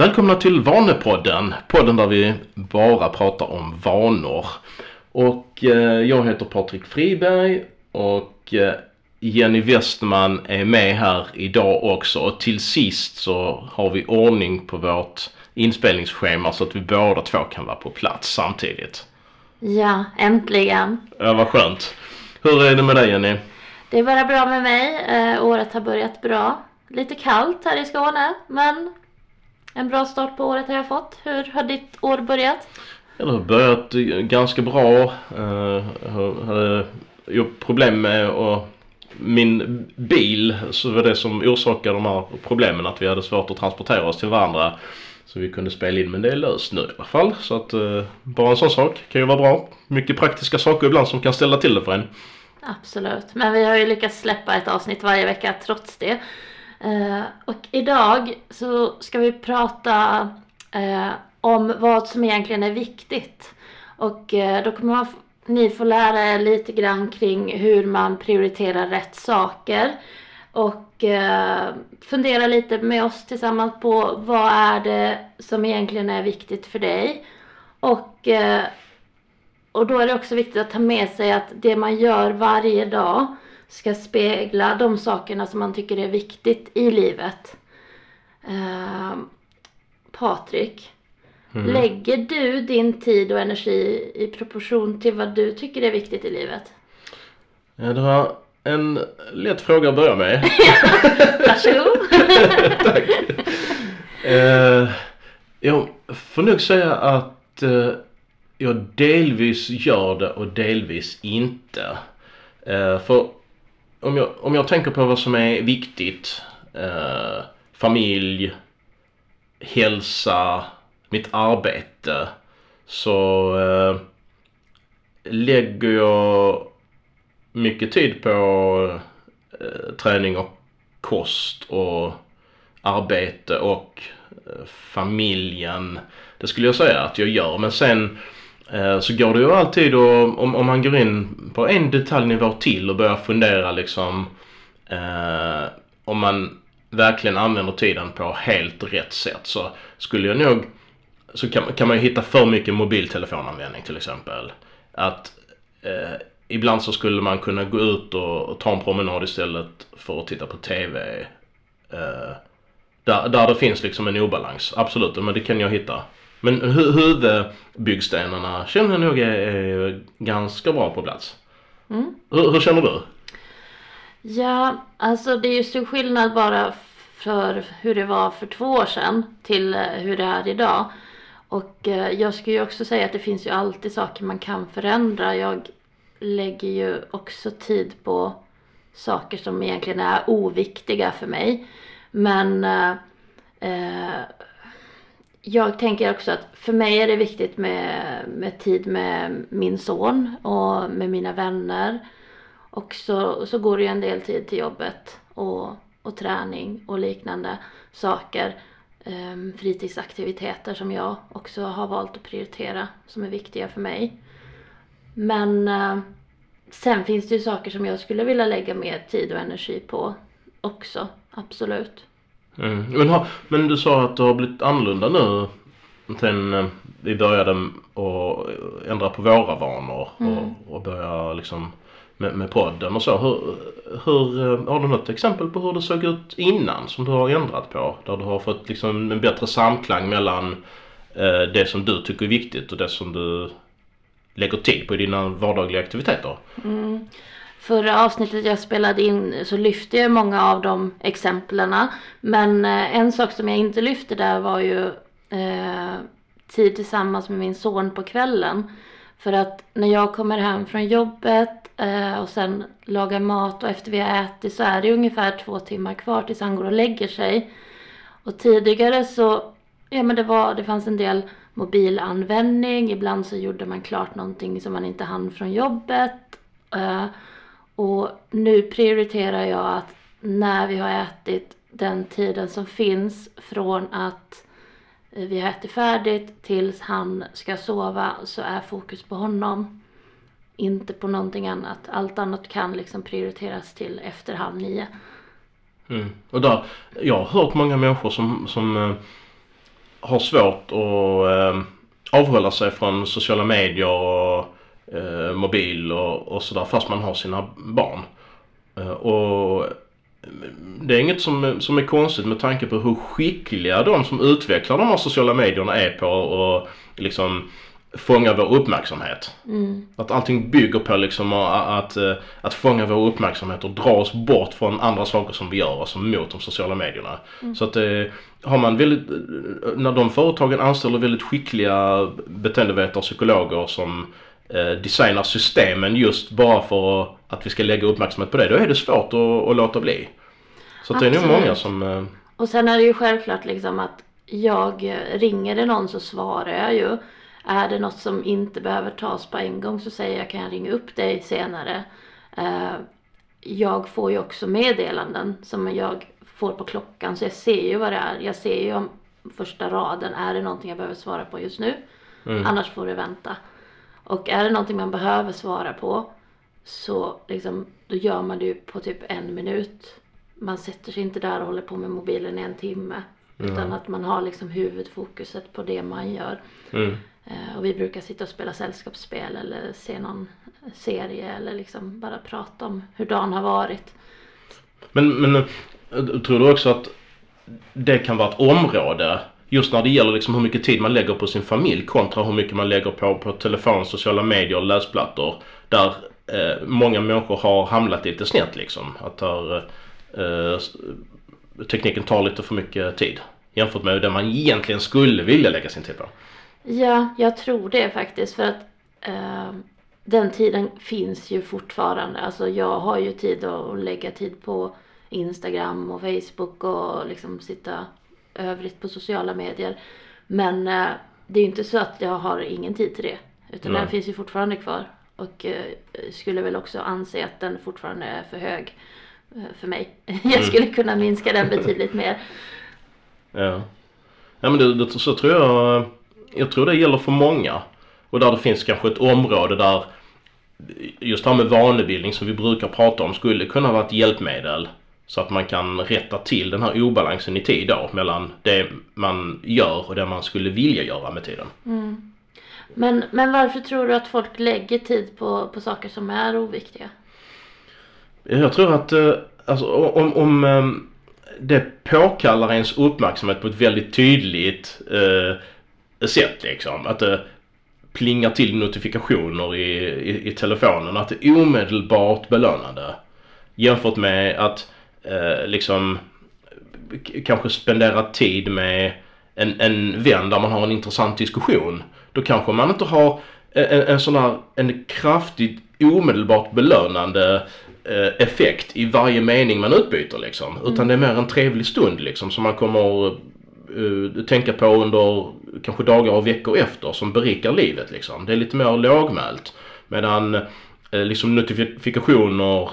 Välkomna till Varnepodden, podden där vi bara pratar om vanor. Och jag heter Patrik Friberg och Jenny Westman är med här idag också. Och till sist så har vi ordning på vårt inspelningsschema så att vi båda två kan vara på plats samtidigt. Ja, äntligen. Ja, vad skönt. Hur är det med dig, Jenny? Det är bara bra med mig. Året har börjat bra. Lite kallt här i Skåne, men en bra start på året har jag fått. Hur har ditt år börjat? Det har börjat ganska bra. Jag hade problem med min bil, så var det som orsakade de här problemen att vi hade svårt att transportera oss till varandra. Så vi kunde spela in, men det är löst nu i alla fall. Så att bara en sån sak kan ju vara bra. Mycket praktiska saker ibland som kan ställa till det för en. Absolut, men vi har ju lyckats släppa ett avsnitt varje vecka trots det. Och idag så ska vi prata om vad som egentligen är viktigt. Och då kommer ni få lära er lite grann kring hur man prioriterar rätt saker. Och fundera lite med oss tillsammans på vad är det som egentligen är viktigt för dig. Och då är det också viktigt att ta med sig att det man gör varje dag ska spegla de sakerna som man tycker är viktigt i livet. Patrik, lägger du din tid och energi i proportion till vad du tycker är viktigt i livet? Ja, det var en lätt fråga att börja med. Varsågod. Tack. Jag får nog säga att jag delvis gör det och delvis inte. För om jag tänker på vad som är viktigt, familj, hälsa, mitt arbete, så lägger jag mycket tid på träning och kost och arbete och familjen. Det skulle jag säga att jag gör, men sen så går det ju alltid, och om man går in på en detaljnivå till och börjar fundera liksom om man verkligen använder tiden på helt rätt sätt, så skulle jag nog, så kan man ju hitta för mycket mobiltelefonanvändning till exempel. Att ibland så skulle man kunna gå ut och ta en promenad istället för att titta på tv. Där det finns liksom en obalans, absolut, men det kan jag hitta. Men huvudbyggstenarna känner jag nog är ganska bra på plats. Mm. Hur känner du? Ja, alltså det är ju stor skillnad bara för hur det var för 2 år sedan till hur det är idag. Och jag skulle ju också säga att det finns ju alltid saker man kan förändra. Jag lägger ju också tid på saker som egentligen är oviktiga för mig. Men jag tänker också att för mig är det viktigt med tid med min son och med mina vänner. Och så går det ju en del tid till jobbet och träning och liknande saker. Fritidsaktiviteter som jag också har valt att prioritera som är viktiga för mig. Men sen finns det ju saker som jag skulle vilja lägga mer tid och energi på också, absolut. Mm. Men du sa att det har blivit annorlunda nu sen vi började att ändra på våra vanor och börja liksom med podden och så. Hur har du något exempel på hur det såg ut innan som du har ändrat på, där du har fått liksom en bättre samklang mellan det som du tycker är viktigt och det som du lägger tid på i dina vardagliga aktiviteter? Mm. Förra avsnittet jag spelade in så lyfte jag många av de exemplen. Men en sak som jag inte lyfte där var ju tid tillsammans med min son på kvällen. För att när jag kommer hem från jobbet och sen lagar mat och efter vi har ätit, så är det ungefär 2 timmar kvar tills han går och lägger sig. Och tidigare så, ja, men det fanns en del mobilanvändning. Ibland så gjorde man klart någonting som man inte hann från jobbet. Och nu prioriterar jag att när vi har ätit, den tiden som finns från att vi har ätit färdigt tills han ska sova, så är fokus på honom, inte på någonting annat. Allt annat kan liksom prioriteras till efter 20:30. Och där, jag har hört många människor som har svårt att avhålla sig från sociala medier och mobil och sådär fast man har sina barn. Och det är inget som är konstigt med tanke på hur skickliga de som utvecklar de här sociala medierna är på och liksom fånga vår uppmärksamhet. Mm. Att allting bygger på liksom att fånga vår uppmärksamhet och dra oss bort från andra saker som vi gör, alltså mot de sociala medierna. Mm. Så att har man väldigt, när de företagen anställer väldigt skickliga beteendevetare, psykologer som designar systemen just bara för att vi ska lägga uppmärksamhet på det, då är det svårt att låta bli. Så att det är nog många som... Och sen är det ju självklart liksom att jag ringer det någon så svarar jag ju. Är det något som inte behöver tas på en gång så säger jag kan jag ringa upp dig senare. Jag får ju också meddelanden som jag får på klockan så jag ser ju vad det är. Jag ser ju om första raden är det någonting jag behöver svara på just nu. Mm. Annars får det vänta. Och är det någonting man behöver svara på så liksom, då gör man det på typ 1 minut. Man sätter sig inte där och håller på med mobilen i 1 timme. Mm. Utan att man har liksom huvudfokuset på det man gör. Mm. Och vi brukar sitta och spela sällskapsspel eller se någon serie eller liksom bara prata om hur dagen har varit. Men tror du också att det kan vara ett område just när det gäller liksom hur mycket tid man lägger på sin familj kontra hur mycket man lägger på telefon, sociala medier och läsplattor där många människor har hamnat lite snett liksom att där, tekniken tar lite för mycket tid jämfört med det man egentligen skulle vilja lägga sin tid på? Ja, jag tror det faktiskt för att den tiden finns ju fortfarande. Alltså jag har ju tid att lägga tid på Instagram och Facebook och liksom sitta övrigt på sociala medier. Men det är ju inte så att jag har ingen tid till det. Utan den finns ju fortfarande kvar. Och skulle väl också anse att den fortfarande är för hög för mig. Jag skulle kunna minska den betydligt mer. Ja, ja men det, så tror jag... Jag tror det gäller för många och där det finns kanske ett område där just det här med vanebildning som vi brukar prata om skulle kunna vara ett hjälpmedel så att man kan rätta till den här obalansen i tid då, mellan det man gör och det man skulle vilja göra med tiden. Mm. Men varför tror du att folk lägger tid på saker som är oviktiga? Jag tror att alltså, om det påkallar ens uppmärksamhet på ett väldigt tydligt sätt liksom, att det plingar till notifikationer i telefonen, att det är omedelbart belönande jämfört med att liksom kanske spendera tid med en vän där man har en intressant diskussion, då kanske man inte har en sån här en kraftigt omedelbart belönande effekt i varje mening man utbyter liksom, utan det är mer en trevlig stund liksom som man kommer tänka på under kanske dagar och veckor efter som berikar livet liksom. Det är lite mer lågmält medan liksom notifikationer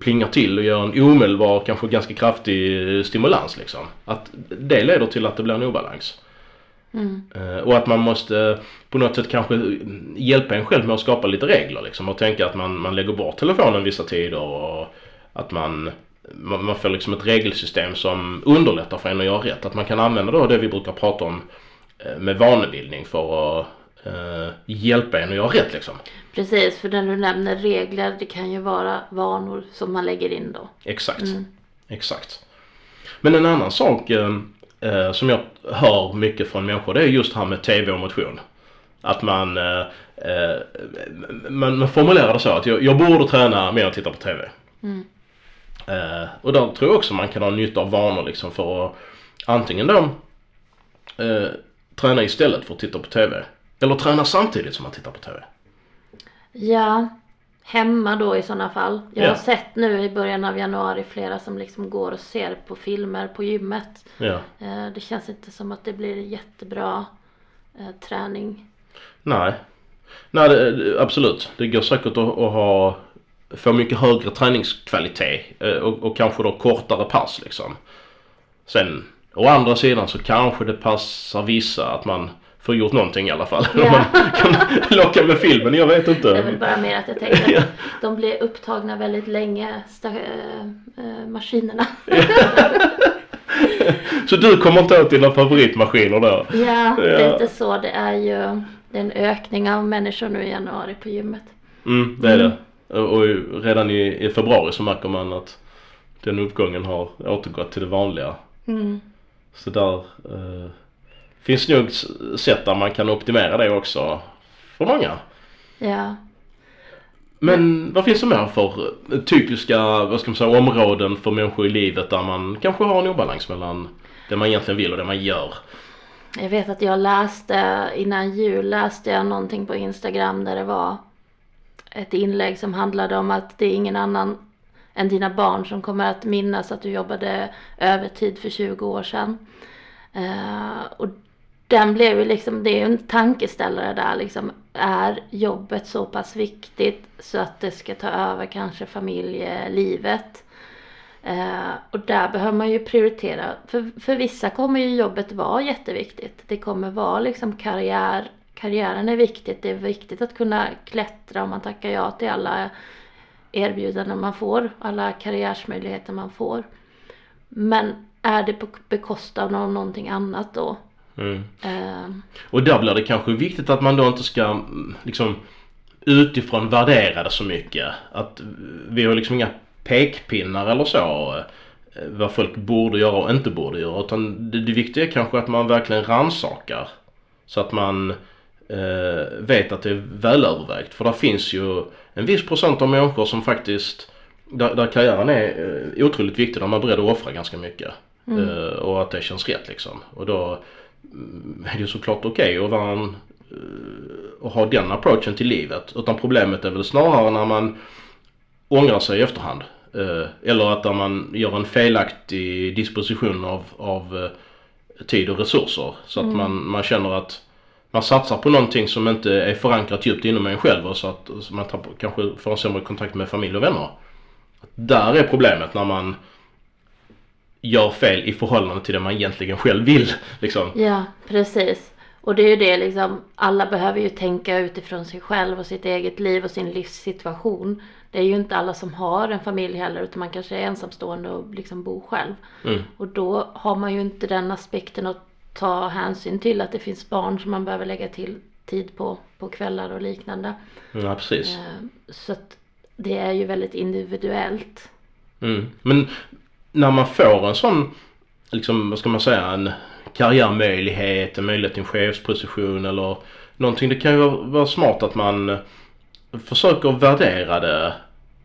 plingar till och gör en omedelbar kanske ganska kraftig stimulans liksom. Att det leder till att det blir en obalans. Mm. Och att man måste på något sätt kanske hjälpa en själv med att skapa lite regler liksom och tänka att man lägger bort telefonen vissa tider och att man får liksom ett regelsystem som underlättar för en att göra rätt. Att man kan använda då det vi brukar prata om med vanebildning för att hjälpa en att göra rätt liksom. Precis, för när du nämner regler, det kan ju vara vanor som man lägger in då. Exakt, exakt. Men en annan sak som jag hör mycket från människor, det är just här med tv och motion. Att man formulerar det så att jag borde träna mer att titta på tv. Mm. Och då tror jag också man kan ha nytta av vanor liksom för att antingen då träna istället för att titta på tv eller träna samtidigt som man tittar på tv. Ja, hemma då i sådana fall. Jag har sett nu i början av januari flera som liksom går och ser på filmer på gymmet. Ja. Det känns inte som att det blir jättebra träning. Nej, det, absolut. Det går säkert att ha för mycket högre träningskvalitet och kanske då kortare pass liksom. Sen å andra sidan så kanske det passar vissa att man får gjort någonting i alla fall. Ja. Man kan locka med filmen, jag vet inte. Det är väl bara mer att jag tänker att de blir upptagna väldigt länge, maskinerna. Så du kommer inte åt dina favoritmaskiner där? Ja, lite så. Det är ju en ökning av människor nu i januari på gymmet. Mm, det är det. Och redan i februari så märker man att den uppgången har återgått till det vanliga. Mm. Så där finns nog sätt där man kan optimera det också för många. Ja. Men vad finns det mer för typiska, vad ska man säga, områden för människor i livet där man kanske har en obalans mellan det man egentligen vill och det man gör? Jag vet att jag läste, innan jul läste jag någonting på Instagram där det var ett inlägg som handlade om att det är ingen annan än dina barn som kommer att minnas att du jobbade övertid för 20 år sedan. Och den blev ju liksom, det är en tankeställare där liksom, är jobbet så pass viktigt så att det ska ta över kanske familjelivet? Och där behöver man ju prioritera, för vissa kommer ju jobbet vara jätteviktigt, det kommer vara liksom karriären är viktigt, det är viktigt att kunna klättra om man tackar ja till alla erbjudanden man får, alla karriärsmöjligheter man får, men är det på bekostnad av någonting annat då? Mm. Och där blir det kanske viktigt att man då inte ska liksom utifrån värdera det så mycket, att vi har liksom inga pekpinnar eller så vad folk borde göra och inte borde göra, utan det viktiga är kanske att man verkligen rannsakar så att man vet att det är väl övervägt, för det finns ju en viss procent av människor som faktiskt där karriären är otroligt viktig, där man är beredd att offra ganska mycket. Mm. Och att det känns rätt liksom, och då är det såklart okej att vara och ha den approachen till livet, utan problemet är väl snarare när man ångrar sig i efterhand, eller att där man gör en felaktig disposition av tid och resurser, så att man känner att man satsar på någonting som inte är förankrat djupt inom en själv, och så att så man kanske får en sämre kontakt med familj och vänner. Där är problemet när man gör fel i förhållande till det man egentligen själv vill liksom. Ja, precis. Och det är ju det liksom, alla behöver ju tänka utifrån sig själv och sitt eget liv och sin livssituation. Det är ju inte alla som har en familj heller, utan man kanske är ensamstående och liksom bor själv. Mm. Och då har man ju inte den aspekten att ta hänsyn till att det finns barn som man behöver lägga till tid på kvällar och liknande. Ja, precis. Så att det är ju väldigt individuellt. Mm. Men när man får en sån, liksom, vad ska man säga, en karriärmöjlighet, en möjlighet till en chefsposition eller någonting, det kan ju vara smart att man försöker värdera det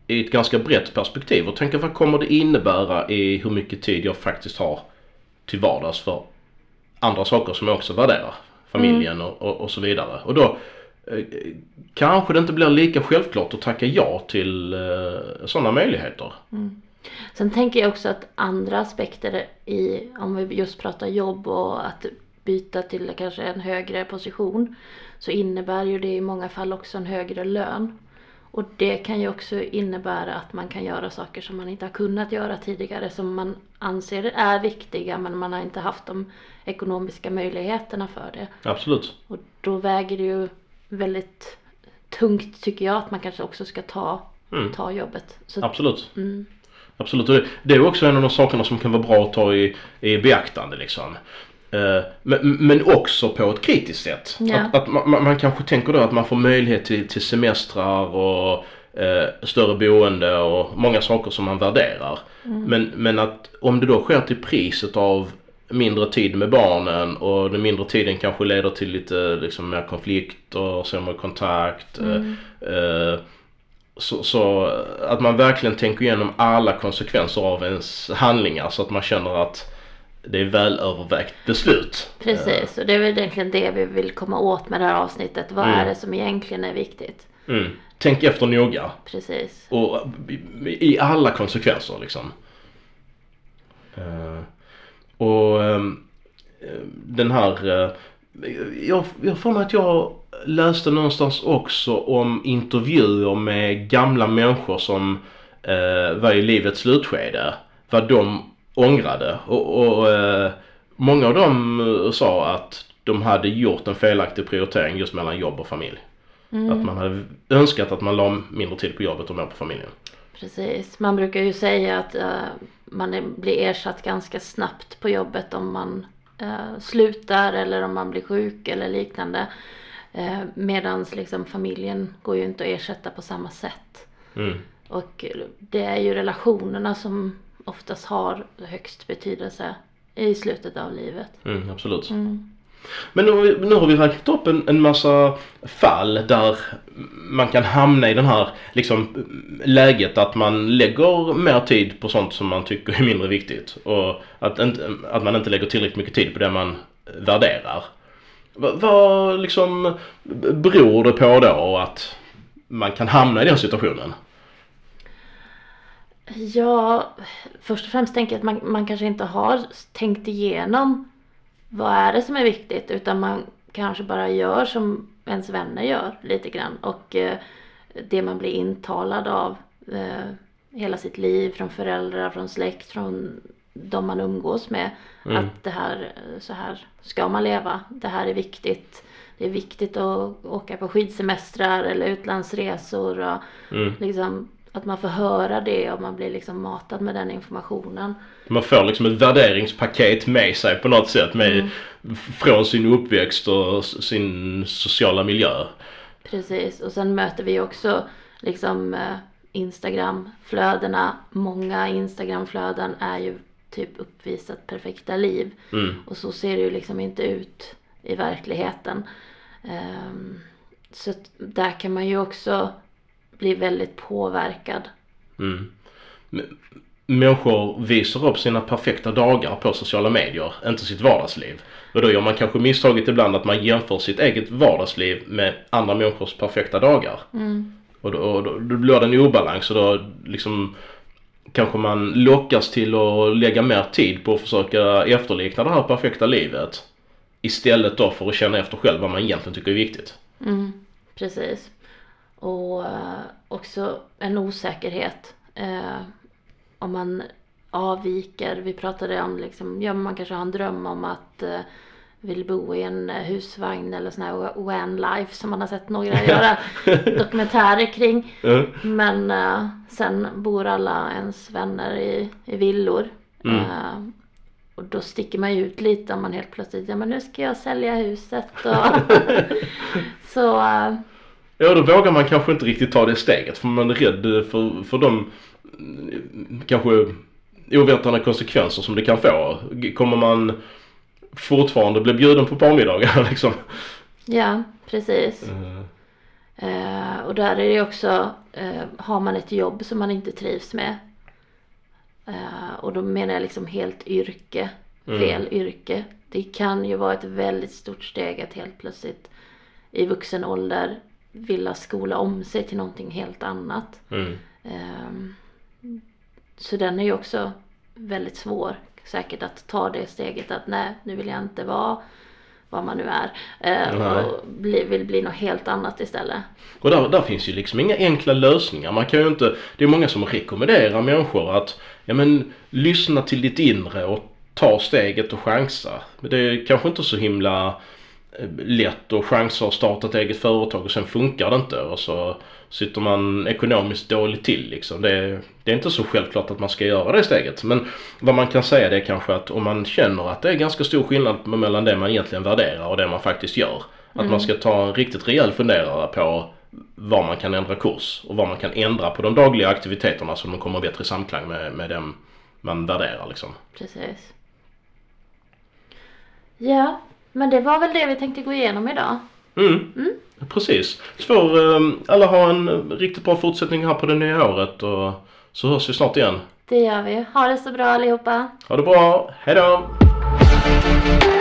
i ett ganska brett perspektiv och tänka, vad kommer det innebära i hur mycket tid jag faktiskt har till vardags för andra saker som jag också värderar, familjen och så vidare. Och då kanske det inte blir lika självklart att tacka ja till sådana möjligheter. Mm. Sen tänker jag också att andra aspekter om vi just pratar jobb och att byta till kanske en högre position, så innebär ju det i många fall också en högre lön. Och det kan ju också innebära att man kan göra saker som man inte har kunnat göra tidigare, som man anser är viktiga, men man har inte haft de ekonomiska möjligheterna för det. Absolut. Och då väger det ju väldigt tungt, tycker jag, att man kanske också ska ta jobbet. Så absolut. Mm. Absolut, det är också en av de sakerna som kan vara bra att ta i beaktande liksom. Men också på ett kritiskt sätt. Yeah. Att man kanske tänker då att man får möjlighet till semestrar och större boende och många saker som man värderar. Mm. Men att om det då sker till priset av mindre tid med barnen, och den mindre tiden kanske leder till lite liksom, mer konflikt och sämre kontakt. Så att man verkligen tänker igenom alla konsekvenser av ens handlingar, så att man känner att det är väl övervägt beslut. Precis, och det är väl egentligen det vi vill komma åt med det här avsnittet. Vad är det som egentligen är viktigt? Mm. Tänk efter noga. Precis. Och i alla konsekvenser liksom. Och den här... Jag får mig att jag läste någonstans också om intervjuer med gamla människor som var i livets slutskede, vad de ångrade, och många av dem sa att de hade gjort en felaktig prioritering just mellan jobb och familj. Mm. Att man hade önskat att man la mindre tid på jobbet och mer på familjen. Precis, man brukar ju säga att man blir ersatt ganska snabbt på jobbet om man slutar eller om man blir sjuk eller liknande. Medan liksom familjen går ju inte att ersätta på samma sätt. Mm. Och det är ju relationerna som oftast har högst betydelse i slutet av livet. Mm, absolut. Mm. Men nu har vi räknat upp en massa fall där man kan hamna i den här liksom, läget att man lägger mer tid på sånt som man tycker är mindre viktigt. Och att man inte lägger tillräckligt mycket tid på det man värderar. Vad liksom beror det på då att man kan hamna i den situationen? Ja, först och främst tänker jag att man kanske inte har tänkt igenom vad är det som är viktigt, utan man kanske bara gör som ens vänner gör lite grann, och det man blir intalad av hela sitt liv, från föräldrar, från släkt, från de man umgås med, att det här, så här ska man leva, det här är viktigt. Det är viktigt att åka på skidsemestrar eller utlandsresor och liksom att man får höra det och man blir liksom matad med den informationen. Man får liksom ett värderingspaket med sig på något sätt från sin uppväxt och sin sociala miljö. Precis, och sen möter vi också liksom Instagram-flödena. Många Instagram-flöden är ju typ uppvisat perfekta liv. Mm. Och så ser det ju liksom inte ut i verkligheten. Så där kan man ju också blir väldigt påverkad. Mm. Människor visar upp sina perfekta dagar på sociala medier, inte sitt vardagsliv. Och då gör man kanske misstaget ibland att man jämför sitt eget vardagsliv med andra människors perfekta dagar. Mm. Och då blir det en obalans, och då liksom kanske man lockas till att lägga mer tid på att försöka efterlikna det här perfekta livet istället då för att känna efter själv vad man egentligen tycker är viktigt. Mm. Precis. Och också en osäkerhet om man avviker. Vi pratade om liksom, ja, man kanske har en dröm om att vill bo i en husvagn eller sån här van life som man har sett några göra dokumentärer kring. Men sen bor alla ens vänner i villor. Och då sticker man ju ut lite om man helt plötsligt, ja men nu ska jag sälja huset. Och så... Ja, då vågar man kanske inte riktigt ta det steget, för man är rädd för de kanske oväntade konsekvenser som det kan få. Kommer man fortfarande bli bjuden på parmiddagar liksom? Ja, precis. Och där är det också, har man ett jobb som man inte trivs med, och då menar jag liksom helt yrke, fel yrke. Det kan ju vara ett väldigt stort steg att helt plötsligt i vuxen ålder vilja skola om sig till någonting helt annat. Så den är ju också väldigt svår säkert att ta det steget att nej, nu vill jag inte vara vad man nu är, och vill bli något helt annat istället. Och där finns ju liksom inga enkla lösningar. Man kan ju inte, det är många som rekommenderar människor att ja, men, lyssna till ditt inre och ta steget och chansa. Men det är kanske inte så himla lätt och chanser att starta ett eget företag och sen funkar det inte, och så sitter man ekonomiskt dåligt till liksom. Det är inte så självklart att man ska göra det steget, men vad man kan säga det är kanske att om man känner att det är ganska stor skillnad mellan det man egentligen värderar och det man faktiskt gör, att man ska ta en riktigt rejäl funderare på vad man kan ändra kurs och vad man kan ändra på de dagliga aktiviteterna så de kommer bättre i samklang med dem man värderar liksom. Precis. Ja. Men det var väl det vi tänkte gå igenom idag. Precis. Så alla har en riktigt bra fortsättning här på det nya året, och så hörs vi snart igen. Det gör vi. Ha det så bra allihopa. Ha det bra. Hej då.